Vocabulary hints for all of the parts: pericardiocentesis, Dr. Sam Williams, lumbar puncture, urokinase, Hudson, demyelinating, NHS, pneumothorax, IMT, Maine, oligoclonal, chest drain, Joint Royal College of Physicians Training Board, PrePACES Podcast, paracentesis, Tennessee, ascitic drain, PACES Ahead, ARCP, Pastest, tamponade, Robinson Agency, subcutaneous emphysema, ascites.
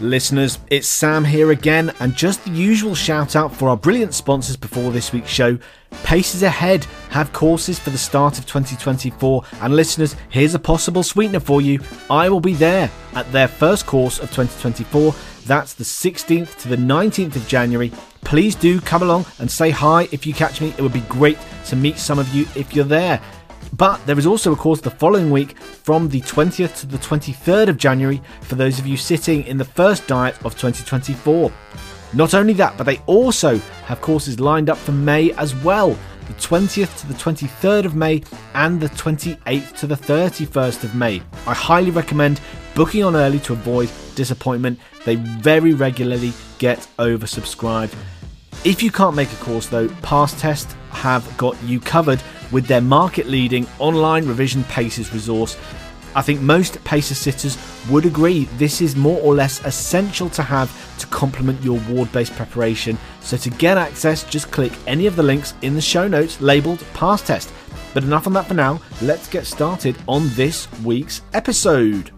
Listeners, it's Sam here again, and just the usual shout out for our brilliant sponsors before this week's show. PACES Ahead have courses for the start of 2024, and listeners, here's a possible sweetener for you. I will be there at their first course of 2024. That's the 16th to the 19th of January. Please do come along and say hi if you catch me. It would be great to meet some of you if you're there. But there is also a course the following week from the 20th to the 23rd of January for those of you sitting in the first diet of 2024. Not only that, but they also have courses lined up for May as well, the 20th to the 23rd of May and the 28th to the 31st of May. I highly recommend booking on early to avoid disappointment. They very regularly get oversubscribed. If you can't make a course though, Past Test have got you covered with their market-leading online revision PACES resource. I think most PACES sitters would agree this is more or less essential to have to complement your ward-based preparation. So to get access, just click any of the links in the show notes labelled Past Test. But enough on that for now, let's get started on this week's episode.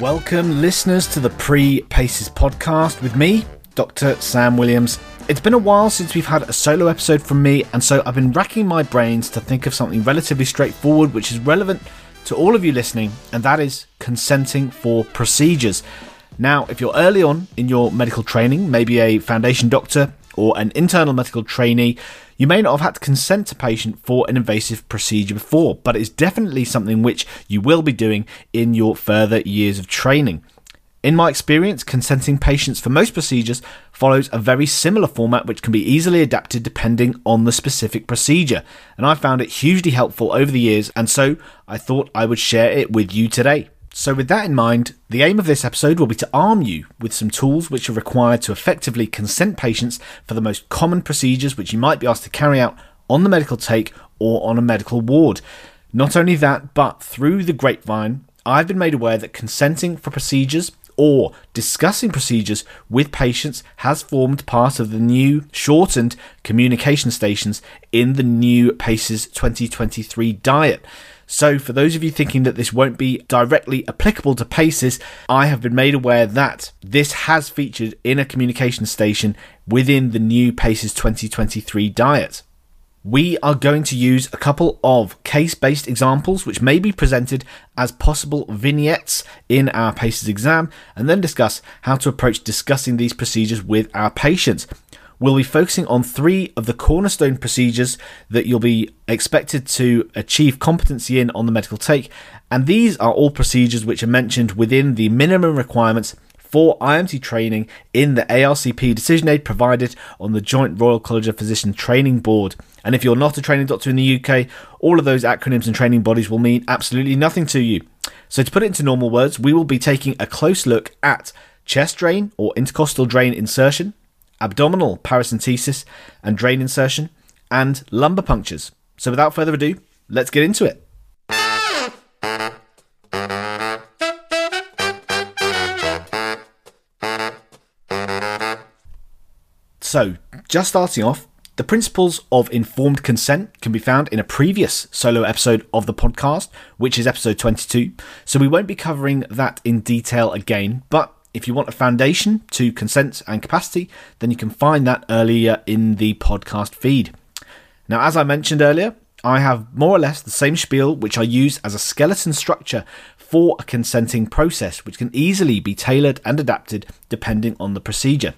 Welcome, listeners, to the PrePACES Podcast with me, Dr. Sam Williams. It's been a while since we've had a solo episode from me, and so I've been racking my brains to think of something relatively straightforward which is relevant to all of you listening, and that is consenting for procedures. Now, if you're early on in your medical training, maybe a foundation doctor or an internal medical trainee, you may not have had to consent to patient for an invasive procedure before, but it's definitely something which you will be doing in your further years of training. In my experience, consenting patients for most procedures follows a very similar format which can be easily adapted depending on the specific procedure, and I found it hugely helpful over the years, and so I thought I would share it with you today. So with that in mind, the aim of this episode will be to arm you with some tools which are required to effectively consent patients for the most common procedures which you might be asked to carry out on the medical take or on a medical ward. Not only that, but through the grapevine, I've been made aware that consenting for procedures or discussing procedures with patients has formed part of the new shortened communication stations in the new PACES 2023 diet. So for those of you thinking that this won't be directly applicable to PACES, I have been made aware that this has featured in a communication station within the new PACES 2023 diet. We are going to use a couple of case-based examples which may be presented as possible vignettes in our PACES exam and then discuss how to approach discussing these procedures with our patients. We'll be focusing on three of the cornerstone procedures that you'll be expected to achieve competency in on the medical take, and these are all procedures which are mentioned within the minimum requirements for IMT training in the ARCP decision aid provided on the Joint Royal College of Physicians Training Board. And if you're not a training doctor in the UK, all of those acronyms and training bodies will mean absolutely nothing to you. So to put it into normal words, we will be taking a close look at chest drain or intercostal drain insertion, abdominal paracentesis and drain insertion, and lumbar punctures. So without further ado, let's get into it. So, just starting off, the principles of informed consent can be found in a previous solo episode of the podcast, which is episode 22, so we won't be covering that in detail again, but if you want a foundation to consent and capacity, then you can find that earlier in the podcast feed. Now, as I mentioned earlier, I have more or less the same spiel which I use as a skeleton structure for a consenting process, which can easily be tailored and adapted depending on the procedure.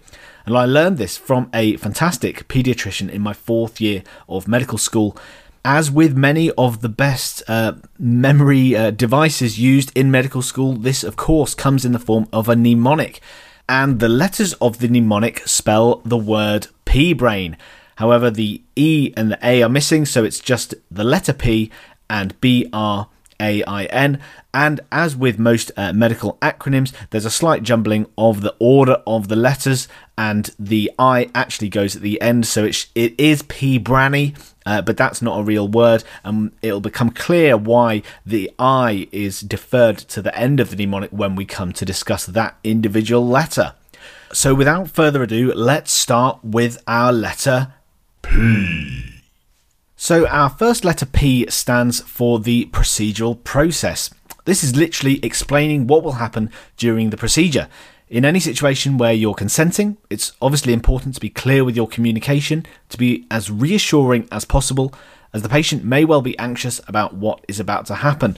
And I learned this from a fantastic paediatrician in my 4th year of medical school. As with many of the best memory devices used in medical school, this of course comes in the form of a mnemonic, and the letters of the mnemonic spell the word P-brain. However, the E and the A are missing, so it's just the letter P and B-R-A-I-N, and as with most medical acronyms, there's a slight jumbling of the order of the letters, and the I actually goes at the end, so it is P-branny. But that's not a real word, and it'll become clear why the I is deferred to the end of the mnemonic when we come to discuss that individual letter. So without further ado, let's start with our letter P. So our first letter P stands for the procedural process. This is literally explaining what will happen during the procedure. In any situation where you're consenting, it's obviously important to be clear with your communication, to be as reassuring as possible, as the patient may well be anxious about what is about to happen.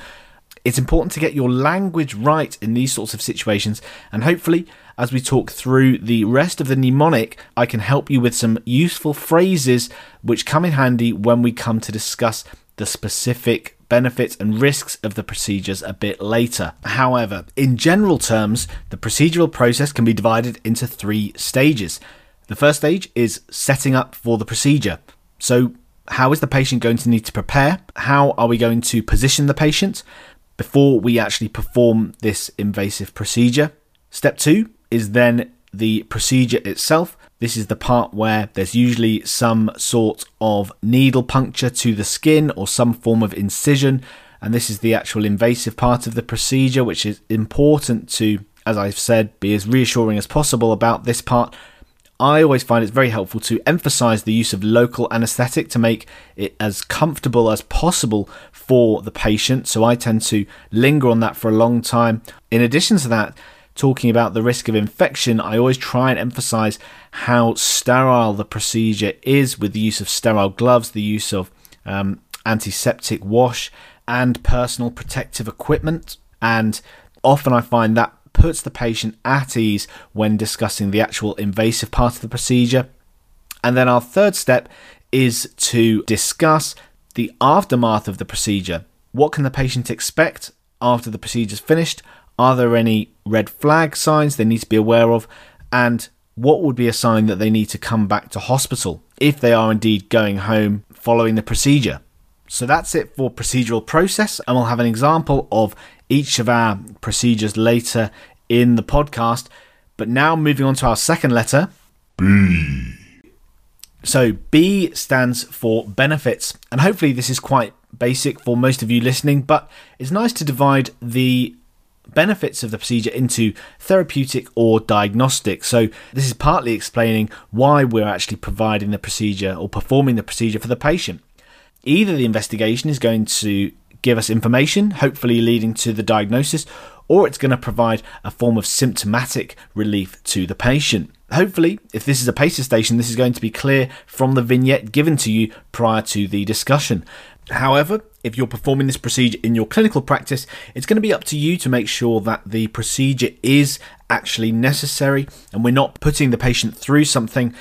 It's important to get your language right in these sorts of situations, and hopefully, as we talk through the rest of the mnemonic, I can help you with some useful phrases which come in handy when we come to discuss the specific benefits and risks of the procedures a bit later. However, in general terms, the procedural process can be divided into three stages. The first stage is setting up for the procedure. So how is the patient going to need to prepare? How are we going to position the patient before we actually perform this invasive procedure? Step two is then the procedure itself. This is the part where there's usually some sort of needle puncture to the skin or some form of incision, and this is the actual invasive part of the procedure, which is important to, as I've said, be as reassuring as possible about this part. I always find it's very helpful to emphasize the use of local anesthetic to make it as comfortable as possible for the patient, so I tend to linger on that for a long time. In addition to that, talking about the risk of infection, I always try and emphasize how sterile the procedure is with the use of sterile gloves, the use of antiseptic wash and personal protective equipment. And often I find that puts the patient at ease when discussing the actual invasive part of the procedure. And then our third step is to discuss the aftermath of the procedure. What can the patient expect after the procedure's finished? Are there any red flag signs they need to be aware of? And what would be a sign that they need to come back to hospital if they are indeed going home following the procedure? So that's it for procedural process, and we'll have an example of each of our procedures later in the podcast. But now moving on to our second letter, B. So B stands for benefits, and hopefully this is quite basic for most of you listening, but it's nice to divide the benefits of the procedure into therapeutic or diagnostic. So this is partly explaining why we're actually providing the procedure or performing the procedure for the patient. Either the investigation is going to give us information, hopefully leading to the diagnosis, or it's going to provide a form of symptomatic relief to the patient. Hopefully, if this is a PACES station, this is going to be clear from the vignette given to you prior to the discussion. However, if you're performing this procedure in your clinical practice, it's going to be up to you to make sure that the procedure is actually necessary and we're not putting the patient through something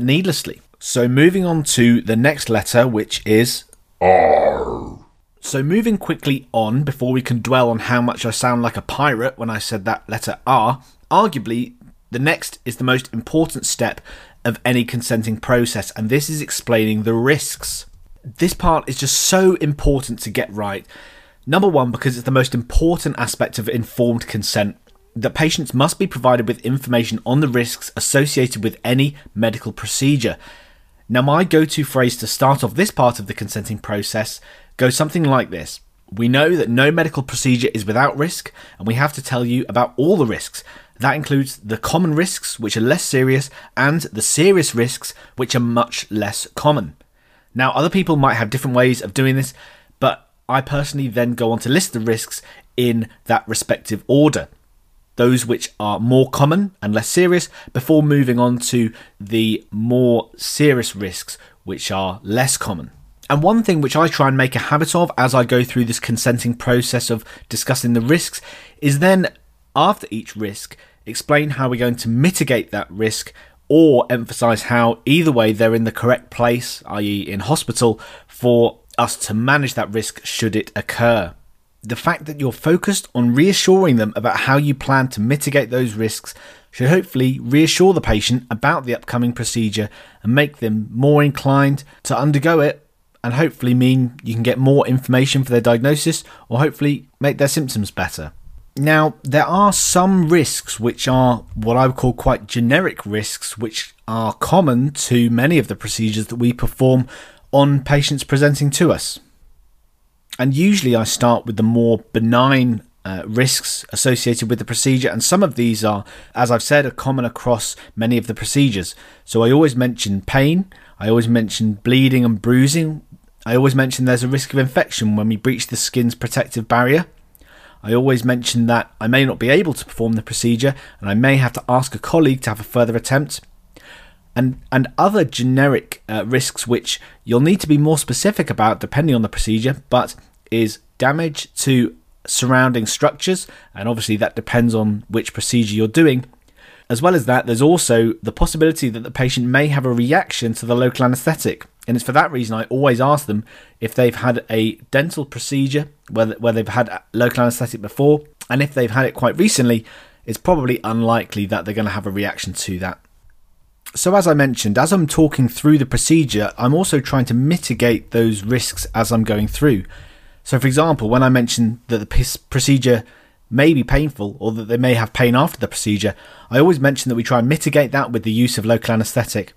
needlessly. So moving on to the next letter, which is R. So moving quickly on before we can dwell on how much I sound like a pirate when I said that letter R, arguably the next is the most important step of any consenting process, and this is explaining the risks. This part is just so important to get right. Number one, because it's the most important aspect of informed consent, that patients must be provided with information on the risks associated with any medical procedure. Now, my go-to phrase to start off this part of the consenting process goes something like this. We know that no medical procedure is without risk, and we have to tell you about all the risks. That includes the common risks, which are less serious, and the serious risks, which are much less common. Now, other people might have different ways of doing this, but I personally then go on to list the risks in that respective order. Those which are more common and less serious, before moving on to the more serious risks, which are less common. And one thing which I try and make a habit of as I go through this consenting process of discussing the risks is then, after each risk, explain how we're going to mitigate that risk, or emphasize how either way they're in the correct place, i.e. in hospital, for us to manage that risk should it occur. The fact that you're focused on reassuring them about how you plan to mitigate those risks should hopefully reassure the patient about the upcoming procedure and make them more inclined to undergo it, and hopefully mean you can get more information for their diagnosis or hopefully make their symptoms better. Now, there are some risks which are what I would call quite generic risks, which are common to many of the procedures that we perform on patients presenting to us. And usually I start with the more benign risks associated with the procedure, and some of these are, as I've said, are common across many of the procedures. So I always mention pain, I always mention bleeding and bruising, I always mention there's a risk of infection when we breach the skin's protective barrier. I always mention that I may not be able to perform the procedure and I may have to ask a colleague to have a further attempt. And other generic risks which you'll need to be more specific about depending on the procedure, but is damage to surrounding structures, and obviously that depends on which procedure you're doing. As well as that, there's also the possibility that the patient may have a reaction to the local anaesthetic. And it's for that reason I always ask them if they've had a dental procedure where they've had local anaesthetic before, and if they've had it quite recently, it's probably unlikely that they're going to have a reaction to that. So as I mentioned, as I'm talking through the procedure, I'm also trying to mitigate those risks as I'm going through. So for example, when I mention that the procedure may be painful or that they may have pain after the procedure, I always mention that we try and mitigate that with the use of local anaesthetic.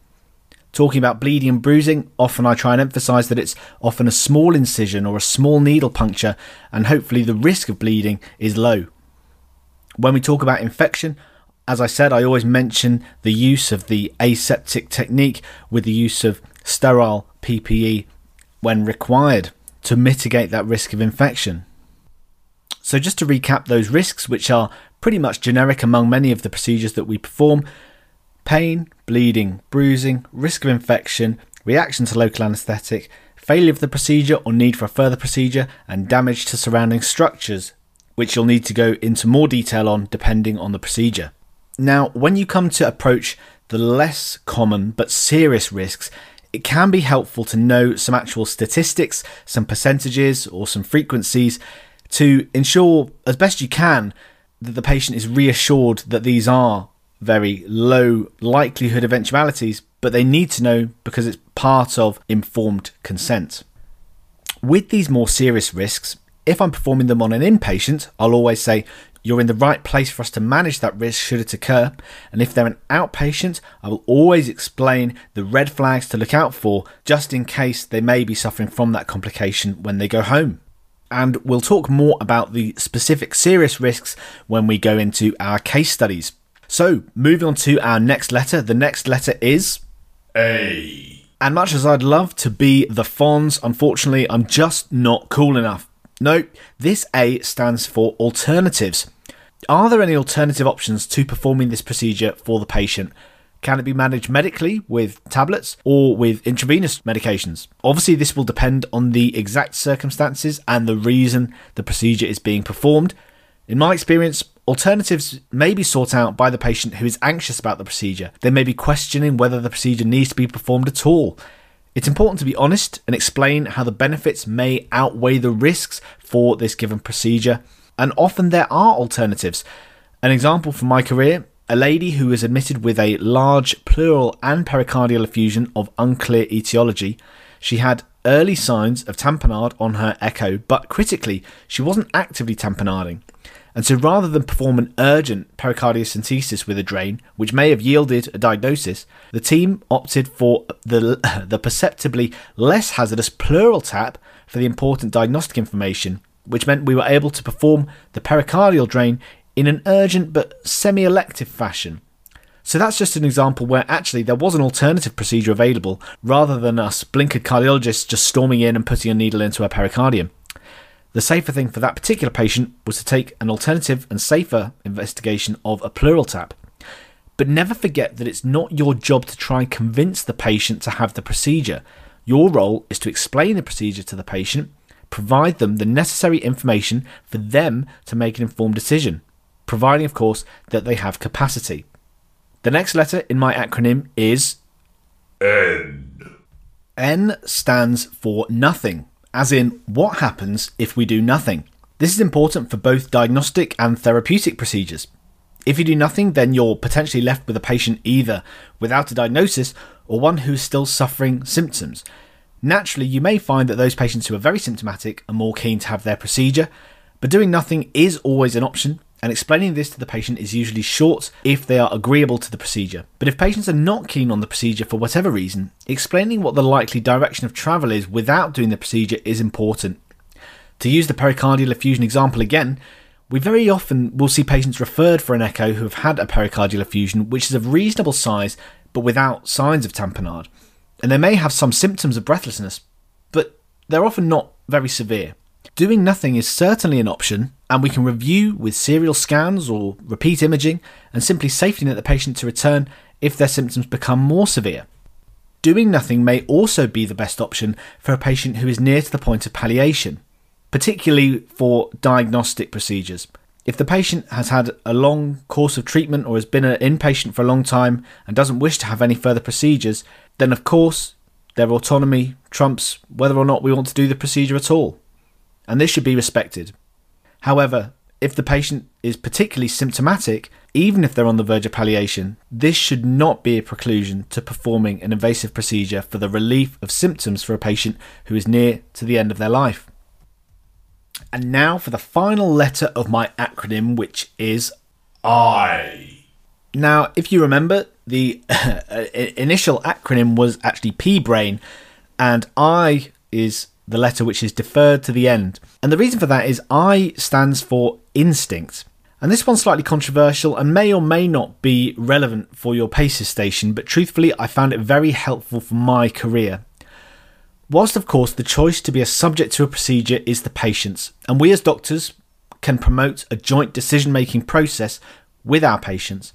Talking about bleeding and bruising, often I try and emphasise that it's often a small incision or a small needle puncture, and hopefully the risk of bleeding is low. When we talk about infection, as I said, I always mention the use of the aseptic technique with the use of sterile PPE when required to mitigate that risk of infection. So just to recap those risks, which are pretty much generic among many of the procedures that we perform: pain, bleeding, bruising, risk of infection, reaction to local anaesthetic, failure of the procedure or need for a further procedure, and damage to surrounding structures, which you'll need to go into more detail on depending on the procedure. Now, when you come to approach the less common but serious risks, it can be helpful to know some actual statistics, some percentages or some frequencies to ensure as best you can that the patient is reassured that these are very low likelihood eventualities, but they need to know because it's part of informed consent. With these more serious risks, if I'm performing them on an inpatient, I'll always say you're in the right place for us to manage that risk should it occur. And if they're an outpatient, I will always explain the red flags to look out for just in case they may be suffering from that complication when they go home. And we'll talk more about the specific serious risks when we go into our case studies. So, moving on to our next letter. The next letter is A. And much as I'd love to be the Fonz, unfortunately, I'm just not cool enough. No, this A stands for alternatives. Are there any alternative options to performing this procedure for the patient? Can it be managed medically with tablets or with intravenous medications? Obviously, this will depend on the exact circumstances and the reason the procedure is being performed. In my experience, alternatives may be sought out by the patient who is anxious about the procedure. They may be questioning whether the procedure needs to be performed at all. It's important to be honest and explain how the benefits may outweigh the risks for this given procedure. And often there are alternatives. An example from my career, a lady who was admitted with a large pleural and pericardial effusion of unclear etiology. She had early signs of tamponade on her echo, but critically, she wasn't actively tamponading. And so rather than perform an urgent pericardiocentesis with a drain, which may have yielded a diagnosis, the team opted for the perceptibly less hazardous pleural tap for the important diagnostic information, which meant we were able to perform the pericardial drain in an urgent but semi-elective fashion. So that's just an example where actually there was an alternative procedure available rather than us blinkered cardiologists just storming in and putting a needle into her pericardium. The safer thing for that particular patient was to take an alternative and safer investigation of a pleural tap. But never forget that it's not your job to try and convince the patient to have the procedure. Your role is to explain the procedure to the patient, provide them the necessary information for them to make an informed decision, providing, of course, that they have capacity. The next letter in my acronym is N. N stands for nothing. As in, what happens if we do nothing? This is important for both diagnostic and therapeutic procedures. If you do nothing, then you're potentially left with a patient either without a diagnosis or one who's still suffering symptoms. Naturally, you may find that those patients who are very symptomatic are more keen to have their procedure, but doing nothing is always an option, and explaining this to the patient is usually short if they are agreeable to the procedure. But if patients are not keen on the procedure for whatever reason, explaining what the likely direction of travel is without doing the procedure is important. To use the pericardial effusion example again, We very often will see patients referred for an echo who have had a pericardial effusion, which is of reasonable size, but without signs of tamponade. And they may have some symptoms of breathlessness, but they're often not very severe. Doing nothing is certainly an option, and we can review with serial scans or repeat imaging and simply safely net the patient to return if their symptoms become more severe. Doing nothing may also be the best option for a patient who is near to the point of palliation, particularly for diagnostic procedures. If the patient has had a long course of treatment or has been an inpatient for a long time and doesn't wish to have any further procedures, then of course their autonomy trumps whether or not we want to do the procedure at all, and this should be respected. However, if the patient is particularly symptomatic, even if they're on the verge of palliation, this should not be a preclusion to performing an invasive procedure for the relief of symptoms for a patient who is near to the end of their life. And now for the final letter of my acronym, which is I. Now, if you remember, the initial acronym was actually P-brain, and I is the letter which is deferred to the end. And the reason for that is I stands for instinct. And this one's slightly controversial and may or may not be relevant for your PACES station, but truthfully, I found it very helpful for my career. Whilst, of course, the choice to be a subject to a procedure is the patient's, and we as doctors can promote a joint decision-making process with our patients.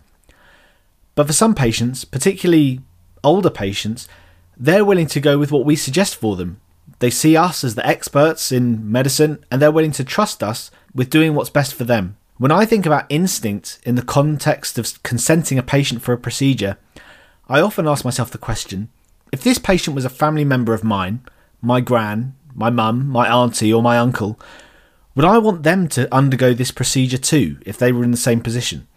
But for some patients, particularly older patients, they're willing to go with what we suggest for them. They see us as the experts in medicine, and they're willing to trust us with doing what's best for them. When I think about instinct in the context of consenting a patient for a procedure, I often ask myself the question, if this patient was a family member of mine, my gran, my mum, my auntie or my uncle, would I want them to undergo this procedure too if they were in the same position?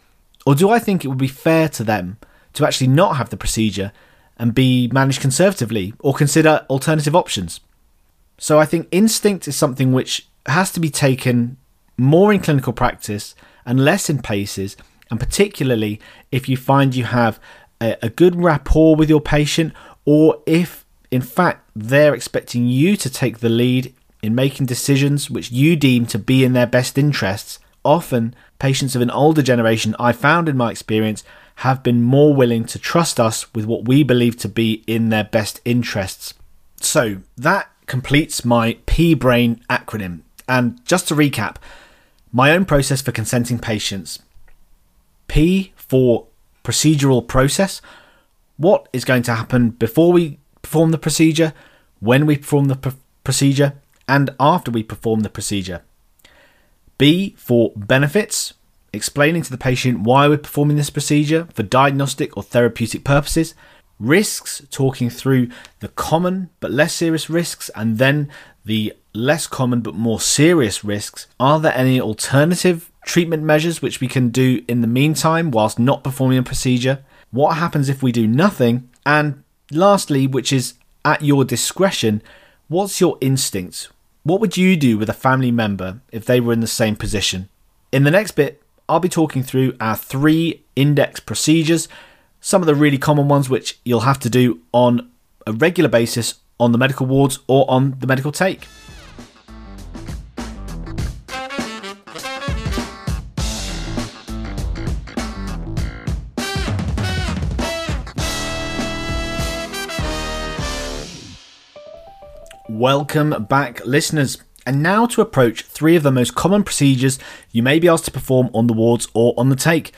Or do I think it would be fair to them to actually not have the procedure and be managed conservatively or consider alternative options? So I think instinct is something which has to be taken more in clinical practice and less in PACES, and particularly if you find you have a good rapport with your patient, or if in fact they're expecting you to take the lead in making decisions which you deem to be in their best interests. Often patients of an older generation, I found in my experience, have been more willing to trust us with what we believe to be in their best interests. So that completes my P-brain acronym. And just to recap, my own process for consenting patients. P for procedural process. What is going to happen before we perform the procedure, when we perform the procedure, and after we perform the procedure. B for benefits. Explaining to the patient why we're performing this procedure for diagnostic or therapeutic purposes. Risks, talking through the common but less serious risks, and then the less common but more serious risks. Are there any alternative treatment measures which we can do in the meantime whilst not performing a procedure? What happens if we do nothing? And lastly, which is at your discretion, what's your instinct? What would you do with a family member if they were in the same position? In the next bit, I'll be talking through our 3 index procedures, some of the really common ones which you'll have to do on a regular basis on the medical wards or on the medical take. Welcome back, listeners. And now to approach 3 of the most common procedures you may be asked to perform on the wards or on the take.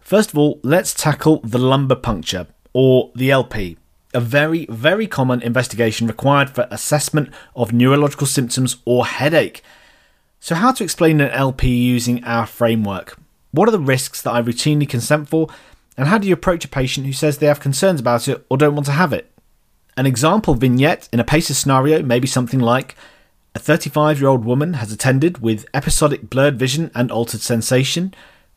First of all, let's tackle the lumbar puncture, or the LP, a very, very common investigation required for assessment of neurological symptoms or headache. So how to explain an LP using our framework? What are the risks that I routinely consent for? And how do you approach a patient who says they have concerns about it or don't want to have it? An example vignette in a PACES scenario may be something like, a 35-year-old woman has attended with episodic blurred vision and altered sensation.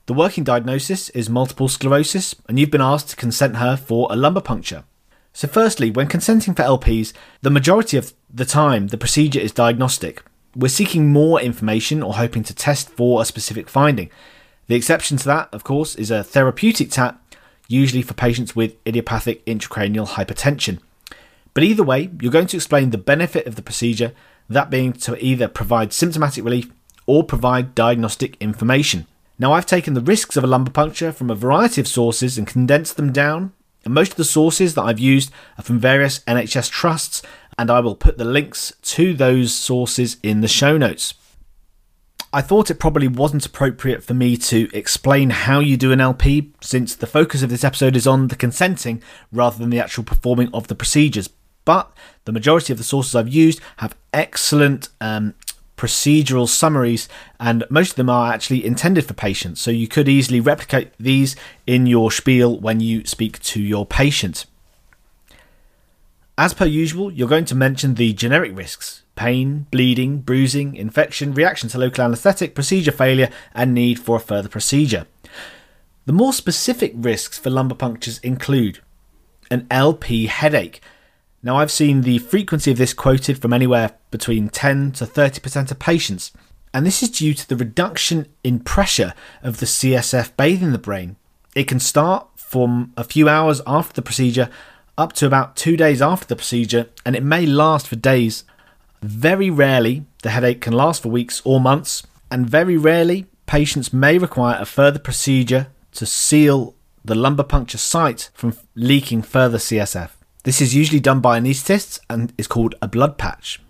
The working diagnosis is multiple sclerosis, and you've been asked to consent her for a lumbar puncture. So firstly, when consenting for LPs, the majority of the time the procedure is diagnostic. We're seeking more information or hoping to test for a specific finding. The exception to that, of course, is a therapeutic tap, usually for patients with idiopathic intracranial hypertension. But either way, you're going to explain the benefit of the procedure, that being to either provide symptomatic relief or provide diagnostic information. Now, I've taken the risks of a lumbar puncture from a variety of sources and condensed them down, and most of the sources that I've used are from various NHS trusts, and I will put the links to those sources in the show notes. I thought it probably wasn't appropriate for me to explain how you do an LP, since the focus of this episode is on the consenting rather than the actual performing of the procedures. But the majority of the sources I've used have excellent procedural summaries, and most of them are actually intended for patients, so you could easily replicate these in your spiel when you speak to your patient. As per usual, you're going to mention the generic risks: pain, bleeding, bruising, infection, reaction to local anaesthetic, procedure failure, and need for a further procedure. The more specific risks for lumbar punctures include an LP headache. Now, I've seen the frequency of this quoted from anywhere between 10 to 30% of patients, and this is due to the reduction in pressure of the CSF bathing the brain. It can start from a few hours after the procedure up to about 2 days after the procedure, and it may last for days. Very rarely, the headache can last for weeks or months, and very rarely, patients may require a further procedure to seal the lumbar puncture site from leaking further CSF. This is usually done by anaesthetists and is called a blood patch.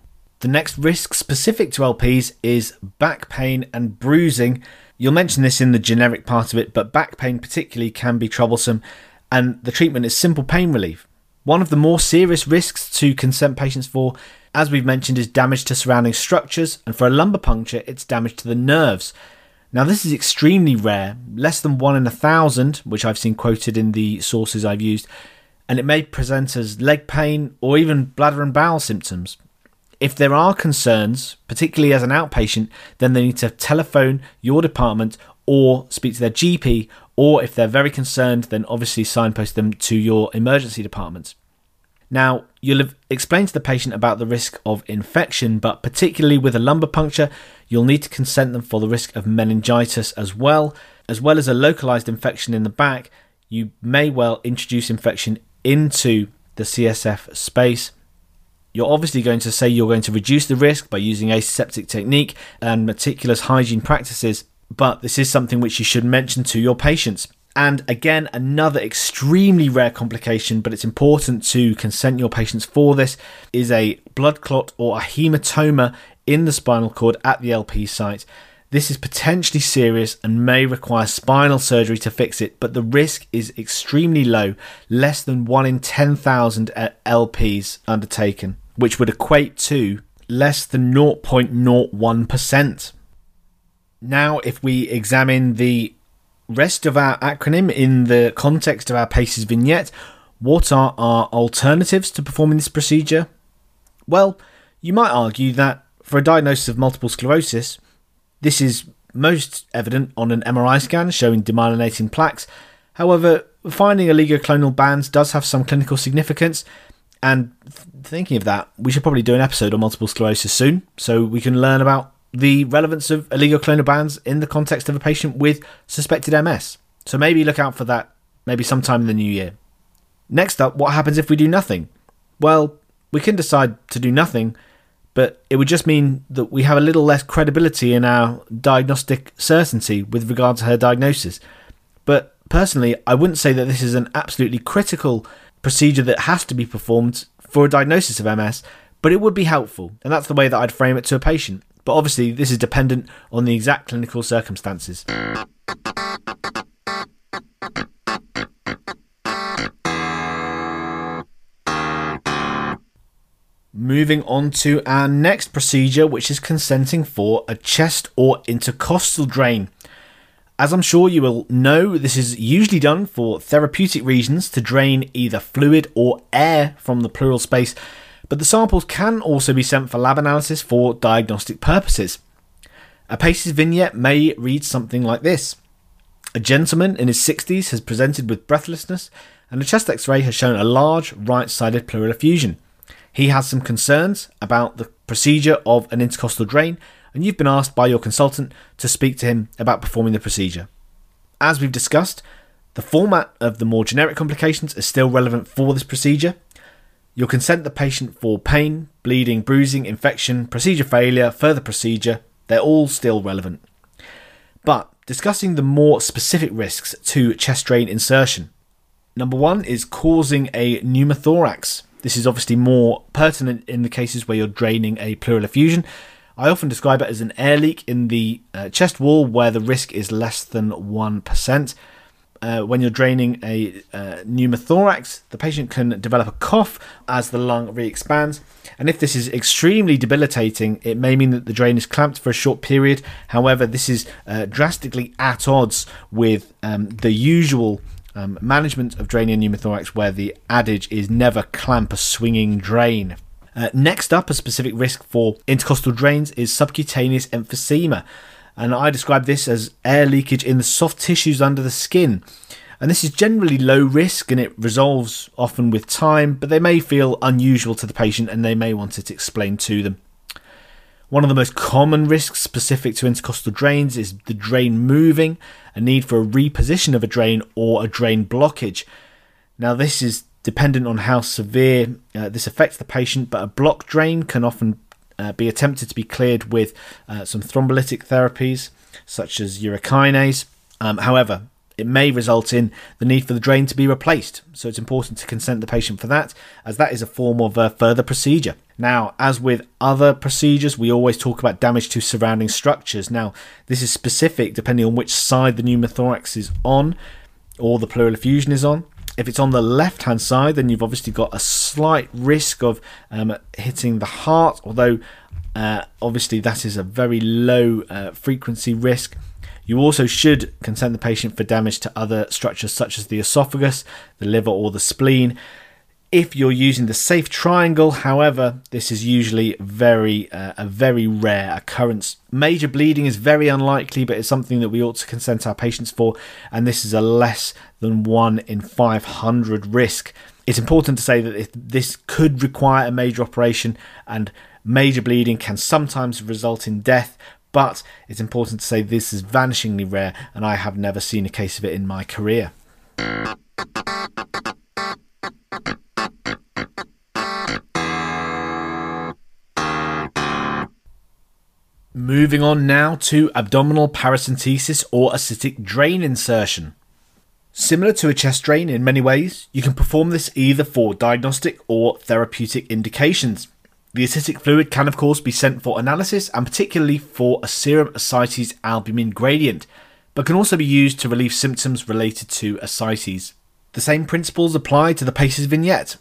The next risk specific to LPs is back pain and bruising. You'll mention this in the generic part of it, but back pain particularly can be troublesome, and the treatment is simple pain relief. One of the more serious risks to consent patients for, as we've mentioned, is damage to surrounding structures, and for a lumbar puncture, it's damage to the nerves. Now, this is extremely rare, less than 1 in 1,000, which I've seen quoted in the sources I've used, and it may present as leg pain or even bladder and bowel symptoms. If there are concerns, particularly as an outpatient, then they need to telephone your department or speak to their GP, or if they're very concerned, then obviously signpost them to your emergency department. Now, you'll have explained to the patient about the risk of infection, but particularly with a lumbar puncture, you'll need to consent them for the risk of meningitis as well as a localized infection in the back. You may well introduce infection into the CSF space. You're obviously going to say you're going to reduce the risk by using aseptic technique and meticulous hygiene practices, but this is something which you should mention to your patients. And again, another extremely rare complication, but it's important to consent your patients for this, is a blood clot or a hematoma in the spinal cord at the LP site. This is potentially serious and may require spinal surgery to fix it, but the risk is extremely low, less than 1 in 10,000 LPs undertaken, which would equate to less than 0.01%. Now, if we examine the rest of our acronym in the context of our PACES vignette, what are our alternatives to performing this procedure? Well, you might argue that for a diagnosis of multiple sclerosis, this is most evident on an MRI scan showing demyelinating plaques. However, finding oligoclonal bands does have some clinical significance, and thinking of that, we should probably do an episode on multiple sclerosis soon, so we can learn about the relevance of oligoclonal bands in the context of a patient with suspected MS. So maybe look out for that, maybe sometime in the new year. Next up, what happens if we do nothing? Well, we can decide to do nothing, but it would just mean that we have a little less credibility in our diagnostic certainty with regard to her diagnosis. But personally, I wouldn't say that this is an absolutely critical procedure that has to be performed for a diagnosis of MS, but it would be helpful, and that's the way that I'd frame it to a patient. But obviously, this is dependent on the exact clinical circumstances. Moving on to our next procedure, which is consenting for a chest or intercostal drain. As I'm sure you will know, this is usually done for therapeutic reasons to drain either fluid or air from the pleural space, but the samples can also be sent for lab analysis for diagnostic purposes. A PACES vignette may read something like this. A gentleman in his 60s has presented with breathlessness, and a chest x-ray has shown a large right-sided pleural effusion. He has some concerns about the procedure of an intercostal drain, and you've been asked by your consultant to speak to him about performing the procedure. As we've discussed, the format of the more generic complications is still relevant for this procedure. You'll consent the patient for pain, bleeding, bruising, infection, procedure failure, further procedure, They're all still relevant. But discussing the more specific risks to chest drain insertion. Number one is causing a pneumothorax. This is obviously more pertinent in the cases where you're draining a pleural effusion. I often describe it as an air leak in the chest wall where the risk is less than 1%. When you're draining a pneumothorax, the patient can develop a cough as the lung re-expands. And if this is extremely debilitating, it may mean that the drain is clamped for a short period. However, this is drastically at odds with the usual management of draining a pneumothorax, where the adage is never clamp a swinging drain. Next up, a specific risk for intercostal drains is subcutaneous emphysema. And I describe this as air leakage in the soft tissues under the skin. And this is generally low risk and it resolves often with time, but they may feel unusual to the patient and they may want it explained to them. One of the most common risks specific to intercostal drains is the drain moving, a need for a reposition of a drain or a drain blockage. Now this is dependent on how severe this affects the patient, but a blocked drain can often be attempted to be cleared with some thrombolytic therapies such as urokinase. However, it may result in the need for the drain to be replaced, so it's important to consent the patient for that, as that is a form of a further procedure. Now, as with other procedures, we always talk about damage to surrounding structures. Now, this is specific depending on which side the pneumothorax is on or the pleural effusion is on. If it's on the left-hand side, then you've obviously got a slight risk of hitting the heart, although obviously that is a very low frequency risk. You also should consent the patient for damage to other structures such as the esophagus, the liver or the spleen. If you're using the safe triangle, however, this is usually a very rare occurrence. Major bleeding is very unlikely, but it's something that we ought to consent our patients for, and this is a less than 1 in 500 risk. It's important to say that if this could require a major operation, and major bleeding can sometimes result in death, but it's important to say this is vanishingly rare, and I have never seen a case of it in my career. Moving on now to abdominal paracentesis or ascitic drain insertion. Similar to a chest drain in many ways, you can perform this either for diagnostic or therapeutic indications. The ascitic fluid can of course be sent for analysis and particularly for a serum ascites albumin gradient, but can also be used to relieve symptoms related to ascites. The same principles apply to the PACES vignette.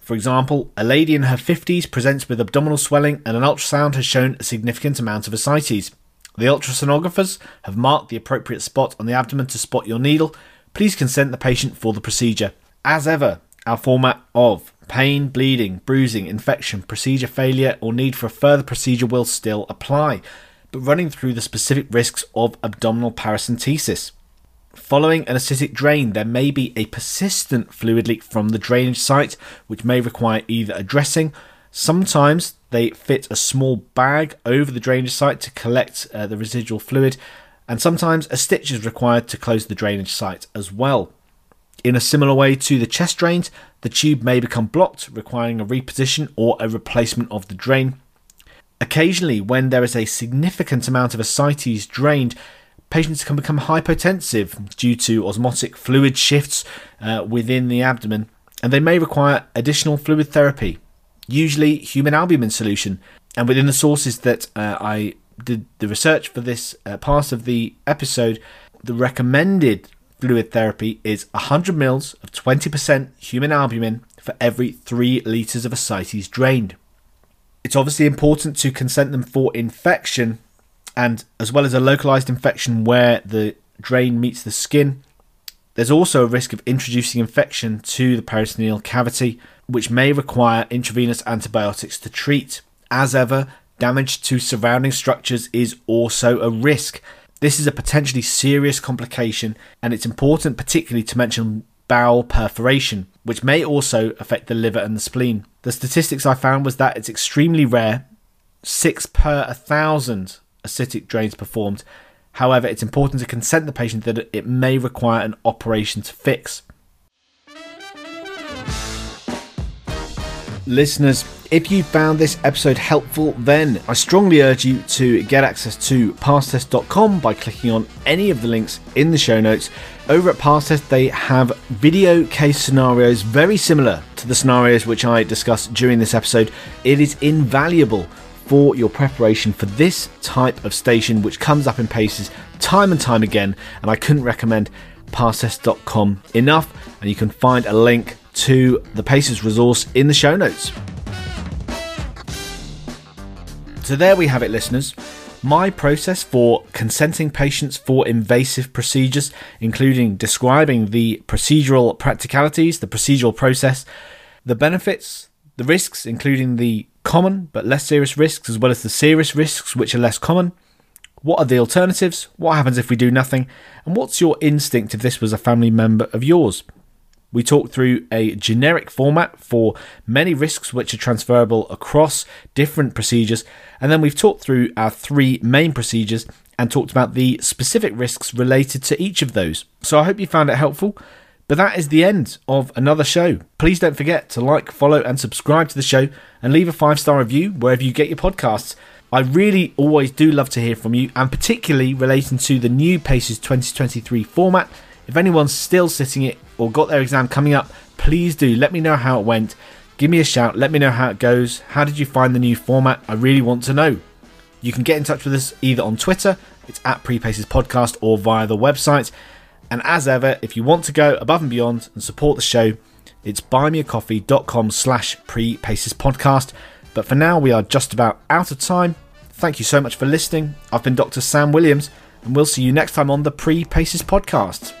For example, a lady in her 50s presents with abdominal swelling and an ultrasound has shown a significant amount of ascites. The ultrasonographers have marked the appropriate spot on the abdomen to spot your needle. Please consent the patient for the procedure. As ever, our format of pain, bleeding, bruising, infection, procedure failure or need for a further procedure will still apply, but running through the specific risks of abdominal paracentesis. Following an ascitic drain, there may be a persistent fluid leak from the drainage site, which may require either a dressing. Sometimes they fit a small bag over the drainage site to collect the residual fluid, and sometimes a stitch is required to close the drainage site as well. In a similar way to the chest drains, the tube may become blocked, requiring a reposition or a replacement of the drain. Occasionally, when there is a significant amount of ascites drained, patients can become hypotensive due to osmotic fluid shifts within the abdomen, and they may require additional fluid therapy, usually human albumin solution. And within the sources that I did the research for this part of the episode, the recommended fluid therapy is 100 mils of 20% human albumin for every 3 litres of ascites drained. It's obviously important to consent them for infection, and as well as a localized infection where the drain meets the skin, there's also a risk of introducing infection to the peritoneal cavity, which may require intravenous antibiotics to treat. As ever, damage to surrounding structures is also a risk. This is a potentially serious complication, and it's important particularly to mention bowel perforation, which may also affect the liver and the spleen. The statistics I found was that it's extremely rare, 6 per 1,000 ascitic drains performed. However, it's important to consent the patient that it may require an operation to fix. listeners. If you found this episode helpful, then I strongly urge you to get access to PACES.com by clicking on any of the links in the show notes. Over at PACES, they have video case scenarios very similar to the scenarios which I discussed during this episode. It is invaluable for your preparation for this type of station, which comes up in PACES time and time again, and I couldn't recommend PACES.com enough, and you can find a link to the PACES resource in the show notes. So there we have it, listeners. My process for consenting patients for invasive procedures, including describing the procedural practicalities, the procedural process, the benefits, the risks, including the common but less serious risks, as well as the serious risks which are less common. What are the alternatives? What happens if we do nothing? And what's your instinct if this was a family member of yours? We talked through a generic format for many risks which are transferable across different procedures. And then we've talked through our three main procedures and talked about the specific risks related to each of those. So I hope you found it helpful. But that is the end of another show. Please don't forget to like, follow and subscribe to the show and leave a 5-star review wherever you get your podcasts. I really always do love to hear from you, and particularly relating to the new PACES 2023 format. If anyone's still sitting it or got their exam coming up, please do let me know how it went. Give me a shout. Let me know how it goes. How did you find the new format? I really want to know. You can get in touch with us either on Twitter, it's at PrePACES Podcast, or via the website. And as ever, if you want to go above and beyond and support the show, it's buymeacoffee.com/PrePACES Podcast. But for now, we are just about out of time. Thank you so much for listening. I've been Dr. Sam Williams, and we'll see you next time on the PrePACES Podcast.